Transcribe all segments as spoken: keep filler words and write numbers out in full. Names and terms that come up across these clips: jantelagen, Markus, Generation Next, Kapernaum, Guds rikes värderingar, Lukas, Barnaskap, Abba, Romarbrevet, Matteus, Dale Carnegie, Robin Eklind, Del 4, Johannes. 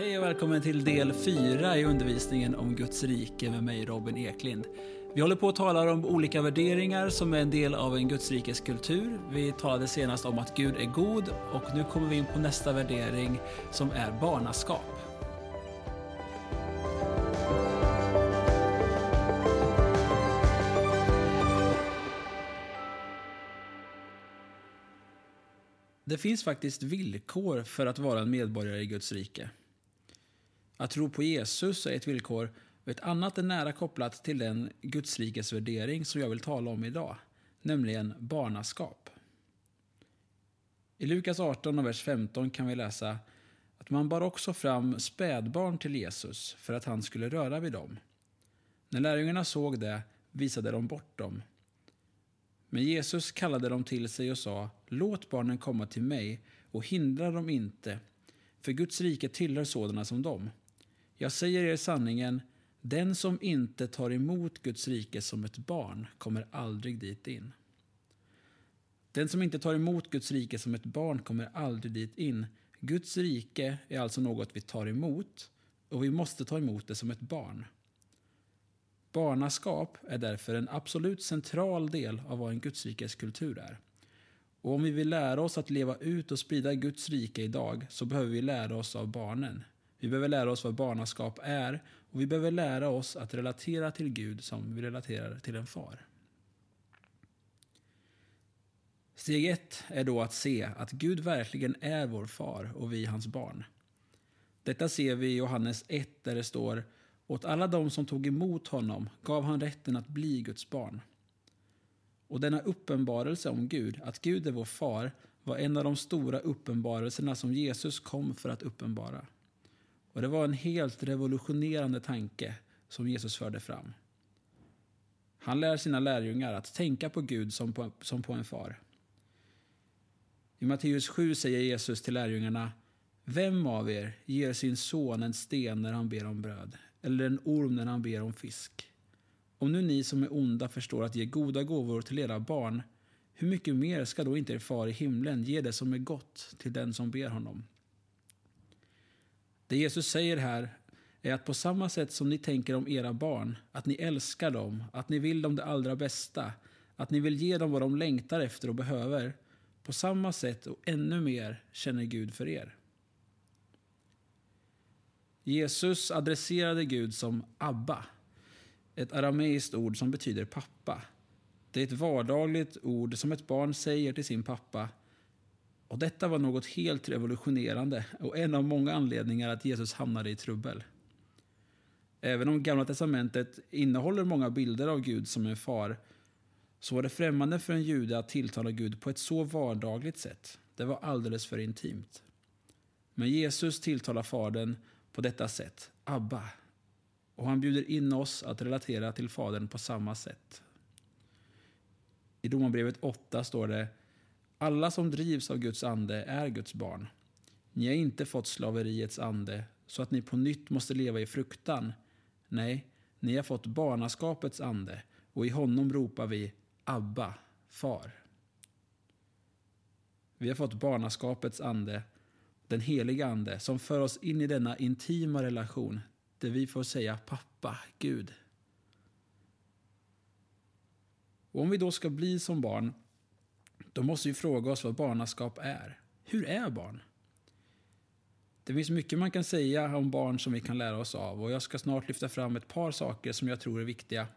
Hej och välkommen till del fyra i undervisningen om Guds rike med mig Robin Eklind. Vi håller på att tala om olika värderingar som är en del av en Guds rikes-kultur. Vi talade senast om att Gud är god och nu kommer vi in på nästa värdering som är barnaskap. Det finns faktiskt villkor för att vara en medborgare i Guds rike. Att tro på Jesus är ett villkor och ett annat är nära kopplat till den Guds rikes värdering som jag vill tala om idag, nämligen barnaskap. I Lukas arton och vers femton kan vi läsa att man bar också fram spädbarn till Jesus för att han skulle röra vid dem. När lärjungarna såg det visade de bort dem. Men Jesus kallade dem till sig och sa, låt barnen komma till mig och hindra dem inte, för Guds rike tillhör sådana som dem. Jag säger er sanningen, den som inte tar emot Guds rike som ett barn kommer aldrig dit in. Den som inte tar emot Guds rike som ett barn kommer aldrig dit in. Guds rike är alltså något vi tar emot och vi måste ta emot det som ett barn. Barnaskap är därför en absolut central del av vad en Guds rikes-kultur är. Och om vi vill lära oss att leva ut och sprida Guds rike idag så behöver vi lära oss av barnen. Vi behöver lära oss vad barnaskap är och vi behöver lära oss att relatera till Gud som vi relaterar till en far. Steg ett är då att se att Gud verkligen är vår far och vi hans barn. Detta ser vi i Johannes ett där det står, åt alla de som tog emot honom gav han rätten att bli Guds barn. Och denna uppenbarelse om Gud, att Gud är vår far, var en av de stora uppenbarelserna som Jesus kom för att uppenbara. Och det var en helt revolutionerande tanke som Jesus förde fram. Han lär sina lärjungar att tänka på Gud som på, som på en far. I Matteus sju säger Jesus till lärjungarna, vem av er ger sin son en sten när han ber om bröd, eller en orm när han ber om fisk? Om nu ni som är onda förstår att ge goda gåvor till era barn, hur mycket mer ska då inte er far i himlen ge det som är gott till den som ber honom? Det Jesus säger här är att på samma sätt som ni tänker om era barn, att ni älskar dem, att ni vill dem det allra bästa, att ni vill ge dem vad de längtar efter och behöver, på samma sätt och ännu mer känner Gud för er. Jesus adresserade Gud som Abba, ett arameiskt ord som betyder pappa. Det är ett vardagligt ord som ett barn säger till sin pappa. Och detta var något helt revolutionerande och en av många anledningar att Jesus hamnade i trubbel. Även om Gamla testamentet innehåller många bilder av Gud som en far, så var det främmande för en jude att tilltala Gud på ett så vardagligt sätt. Det var alldeles för intimt. Men Jesus tilltalar fadern på detta sätt, Abba. Och han bjuder in oss att relatera till fadern på samma sätt. I Romarbrevet åtta står det, alla som drivs av Guds ande är Guds barn. Ni har inte fått slaveriets ande så att ni på nytt måste leva i fruktan. Nej, ni har fått barnaskapets ande och i honom ropar vi Abba, far. Vi har fått barnaskapets ande, den heliga ande som för oss in i denna intima relation där vi får säga pappa, Gud. Och om vi då ska bli som barn, då måste vi fråga oss vad barnaskap är. Hur är barn? Det finns mycket man kan säga om barn som vi kan lära oss av. Och jag ska snart lyfta fram ett par saker som jag tror är viktiga.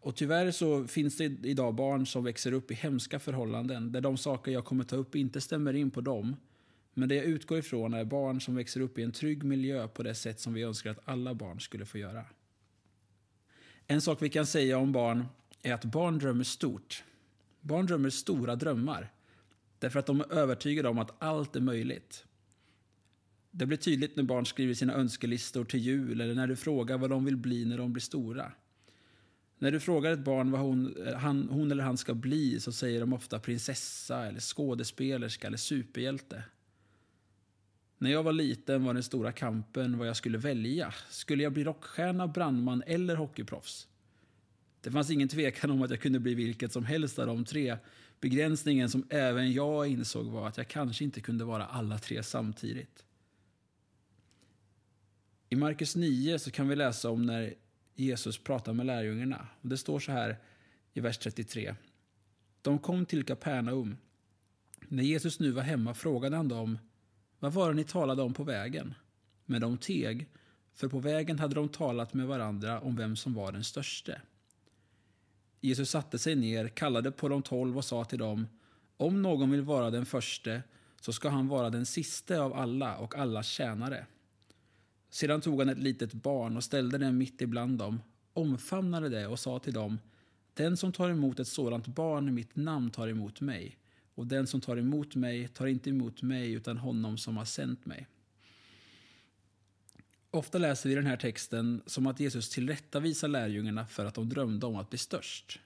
Och tyvärr så finns det idag barn som växer upp i hemska förhållanden. Där de saker jag kommer ta upp inte stämmer in på dem. Men det jag utgår ifrån är barn som växer upp i en trygg miljö på det sätt som vi önskar att alla barn skulle få göra. En sak vi kan säga om barn är att barn drömmer stort. Barn drömmer stora drömmar därför att de är övertygade om att allt är möjligt. Det blir tydligt när barn skriver sina önskelistor till jul eller när du frågar vad de vill bli när de blir stora. När du frågar ett barn vad hon, han, hon eller han ska bli så säger de ofta prinsessa eller skådespelerska eller superhjälte. När jag var liten var den stora kampen vad jag skulle välja. Skulle jag bli rockstjärna, brandman eller hockeyproffs? Det fanns ingen tvekan om att jag kunde bli vilket som helst av de tre. Begränsningen som även jag insåg var att jag kanske inte kunde vara alla tre samtidigt. I Markus nio så kan vi läsa om när Jesus pratar med lärjungarna. Det står så här i vers trettiotre. De kom till Kapernaum. När Jesus nu var hemma frågade han dem: vad var det ni talade om på vägen? Men de teg, för på vägen hade de talat med varandra om vem som var den störste. Jesus satte sig ner, kallade på de tolv och sa till dem: om någon vill vara den förste så ska han vara den siste av alla och allas tjänare. Sedan tog han ett litet barn och ställde det mitt ibland dem, omfamnade det och sa till dem: den som tar emot ett sådant barn i mitt namn tar emot mig, och den som tar emot mig tar inte emot mig utan honom som har sänt mig. Ofta läser vi den här texten som att Jesus tillrättavisar lärjungarna för att de drömde om att bli störst.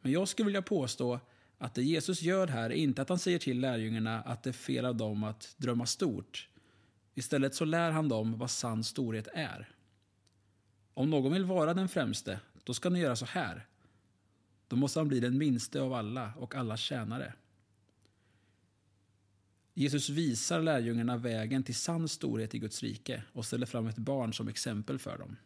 Men jag skulle vilja påstå att det Jesus gör här är inte att han säger till lärjungarna att det är fel av dem att drömma stort. Istället så lär han dem vad sann storhet är. Om någon vill vara den främste, då ska ni göra så här. Då måste han bli den minste av alla och alla tjänare. Jesus visar lärjungarna vägen till sann storhet i Guds rike och ställer fram ett barn som exempel för dem.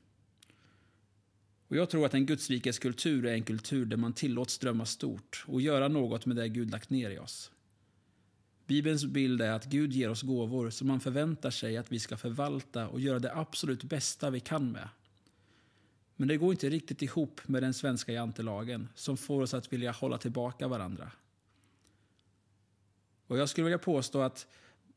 Och jag tror att en Guds rikes-kultur är en kultur där man tillåts drömma stort och göra något med det Gud lagt ner i oss. Bibelns bild är att Gud ger oss gåvor som man förväntar sig att vi ska förvalta och göra det absolut bästa vi kan med. Men det går inte riktigt ihop med den svenska jantelagen som får oss att vilja hålla tillbaka varandra. Och jag skulle vilja påstå att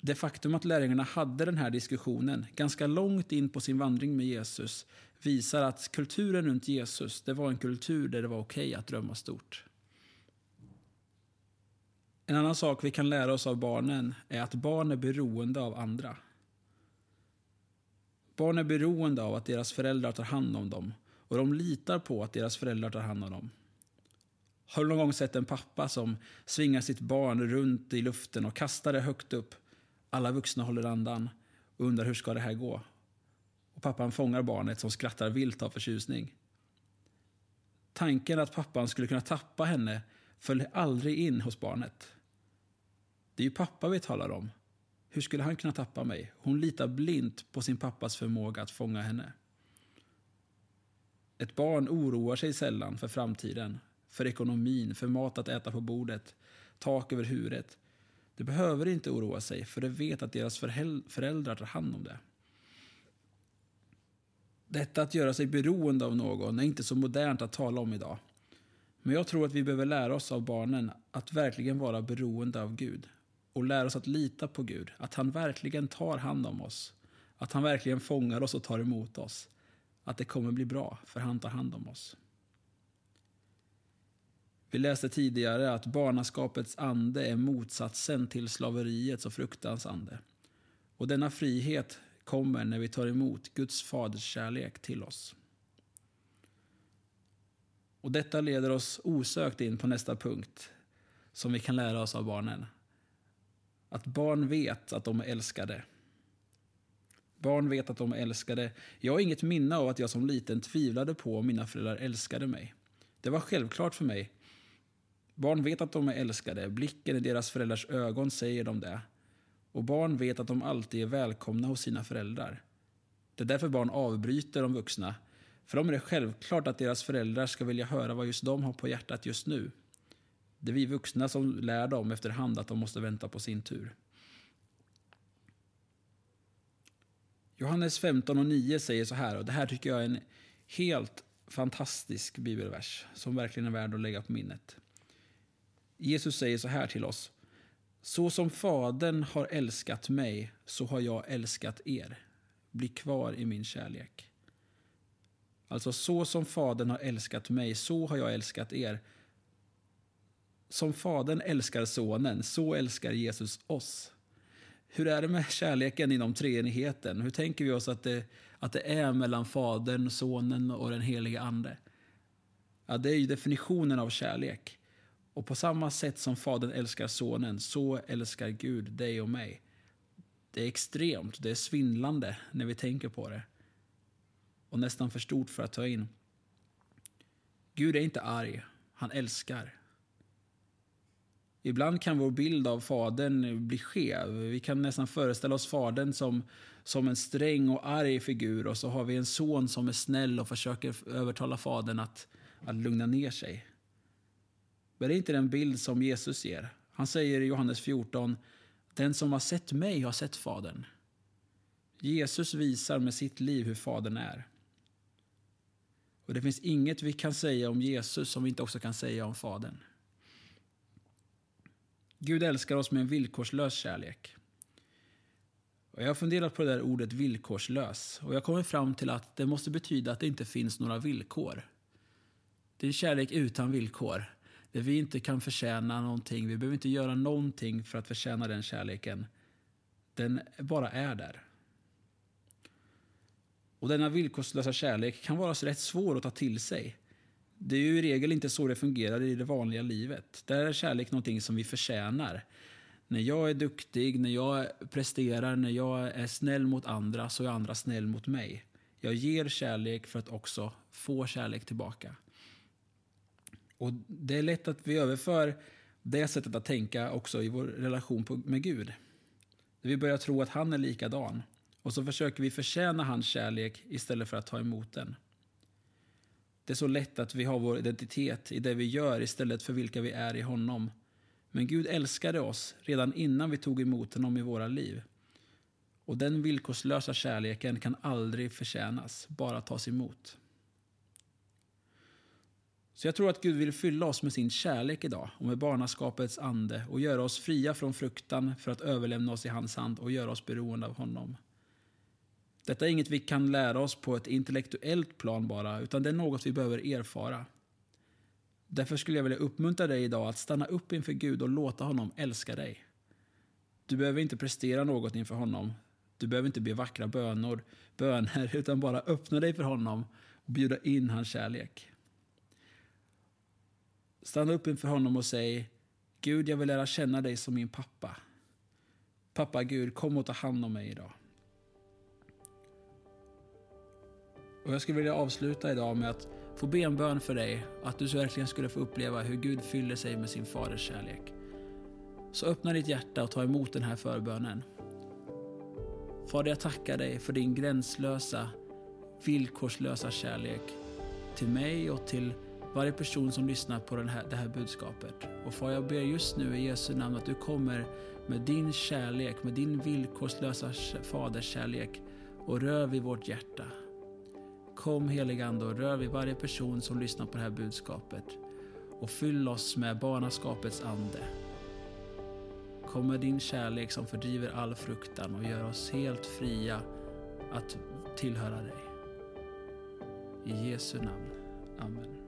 det faktum att lärjungarna hade den här diskussionen ganska långt in på sin vandring med Jesus visar att kulturen runt Jesus, det var en kultur där det var okej att drömma stort. En annan sak vi kan lära oss av barnen är att barn är beroende av andra. Barn är beroende av att deras föräldrar tar hand om dem, och de litar på att deras föräldrar tar hand om dem. Har du någon gång sett en pappa som svingar sitt barn runt i luften och kastar det högt upp? Alla vuxna håller andan och undrar hur ska det här gå? Och pappan fångar barnet som skrattar vilt av förtjusning. Tanken att pappan skulle kunna tappa henne föll aldrig in hos barnet. Det är ju pappa vi talar om. Hur skulle han kunna tappa mig? Hon litar blint på sin pappas förmåga att fånga henne. Ett barn oroar sig sällan för framtiden, för ekonomin, för mat att äta på bordet, tak över huvudet. De behöver inte oroa sig, för de vet att deras föräldrar tar hand om det. Detta att göra sig beroende av någon är inte så modernt att tala om idag. Men jag tror att vi behöver lära oss av barnen att verkligen vara beroende av Gud. Och lära oss att lita på Gud, att han verkligen tar hand om oss. Att han verkligen fångar oss och tar emot oss. Att det kommer bli bra, för han tar hand om oss. Vi läste tidigare att barnaskapets ande är motsatsen till slaveriets och fruktans ande. Och denna frihet kommer när vi tar emot Guds faders kärlek till oss. Och detta leder oss osökt in på nästa punkt som vi kan lära oss av barnen. Att barn vet att de är älskade. Barn vet att de är älskade. Jag har inget minne av att jag som liten tvivlade på om mina föräldrar älskade mig. Det var självklart för mig. Barn vet att de är älskade. Blicken i deras föräldrars ögon säger dem det. Och barn vet att de alltid är välkomna hos sina föräldrar. Det är därför barn avbryter de vuxna. För dem är det självklart att deras föräldrar ska vilja höra vad just de har på hjärtat just nu. Det är vi vuxna som lär dem efterhand att de måste vänta på sin tur. Johannes femton och nio säger så här, och det här tycker jag är en helt fantastisk bibelvers som verkligen är värd att lägga på minnet. Jesus säger så här till oss: så som Fadern har älskat mig, så har jag älskat er. Bli kvar i min kärlek. Alltså, så som Fadern har älskat mig, så har jag älskat er. Som Fadern älskar Sonen, så älskar Jesus oss. Hur är det med kärleken inom treenigheten? Hur tänker vi oss att det, att det är mellan Fadern, Sonen och den helige Ande? Ja, det är ju definitionen av kärlek. Och på samma sätt som Fadern älskar Sonen, så älskar Gud dig och mig. Det är extremt, det är svindlande när vi tänker på det. Och nästan för stort för att ta in. Gud är inte arg, han älskar. Ibland kan vår bild av fadern bli skev. Vi kan nästan föreställa oss fadern som, som en sträng och arg figur, och så har vi en son som är snäll och försöker övertala fadern att, att lugna ner sig. Men det är inte den bild som Jesus ger. Han säger i Johannes fjorton, den som har sett mig har sett fadern. Jesus visar med sitt liv hur fadern är. Och det finns inget vi kan säga om Jesus som vi inte också kan säga om fadern. Gud älskar oss med en villkorslös kärlek. Och jag har funderat på det där ordet villkorslös. Och jag kommer fram till att det måste betyda att det inte finns några villkor. Det är kärlek utan villkor. Där vi inte kan förtjäna någonting. Vi behöver inte göra någonting för att förtjäna den kärleken. Den bara är där. Och denna villkorslösa kärlek kan vara rätt svår att ta till sig. Det är ju i regel inte så det fungerar i det vanliga livet. Där är kärlek någonting som vi förtjänar. När jag är duktig, när jag presterar, när jag är snäll mot andra, så är andra snäll mot mig. Jag ger kärlek för att också få kärlek tillbaka. Och det är lätt att vi överför det sättet att tänka också i vår relation med Gud. Vi börjar tro att han är likadan. Och så försöker vi förtjäna hans kärlek istället för att ta emot den. Det är så lätt att vi har vår identitet i det vi gör istället för vilka vi är i honom. Men Gud älskade oss redan innan vi tog emot honom i våra liv. Och den villkorslösa kärleken kan aldrig förtjänas, bara tas emot. Så jag tror att Gud vill fylla oss med sin kärlek idag och med barnaskapets ande och göra oss fria från fruktan för att överlämna oss i hans hand och göra oss beroende av honom. Detta är inget vi kan lära oss på ett intellektuellt plan bara, utan det är något vi behöver erfara. Därför skulle jag vilja uppmuntra dig idag att stanna upp inför Gud och låta honom älska dig. Du behöver inte prestera något inför honom. Du behöver inte be vackra bönor, böner, utan bara öppna dig för honom och bjuda in hans kärlek. Stanna upp inför honom och säg, Gud, jag vill lära känna dig som min pappa. Pappa Gud, kom och ta hand om mig idag. Och jag skulle vilja avsluta idag med att få be en bön för dig, att du verkligen skulle få uppleva hur Gud fyller sig med sin faders kärlek. Så öppna ditt hjärta och ta emot den här förbönen. Fader, jag tackar dig för din gränslösa, villkorslösa kärlek till mig och till varje person som lyssnar på den här, det här budskapet. Och far, jag ber just nu i Jesu namn att du kommer med din kärlek, med din villkorslösa faders kärlek och rör vid vårt hjärta. Kom helige Ande och rör vid varje person som lyssnar på det här budskapet och fyll oss med barnaskapets ande. Kom med din kärlek som fördriver all fruktan och gör oss helt fria att tillhöra dig. I Jesu namn. Amen.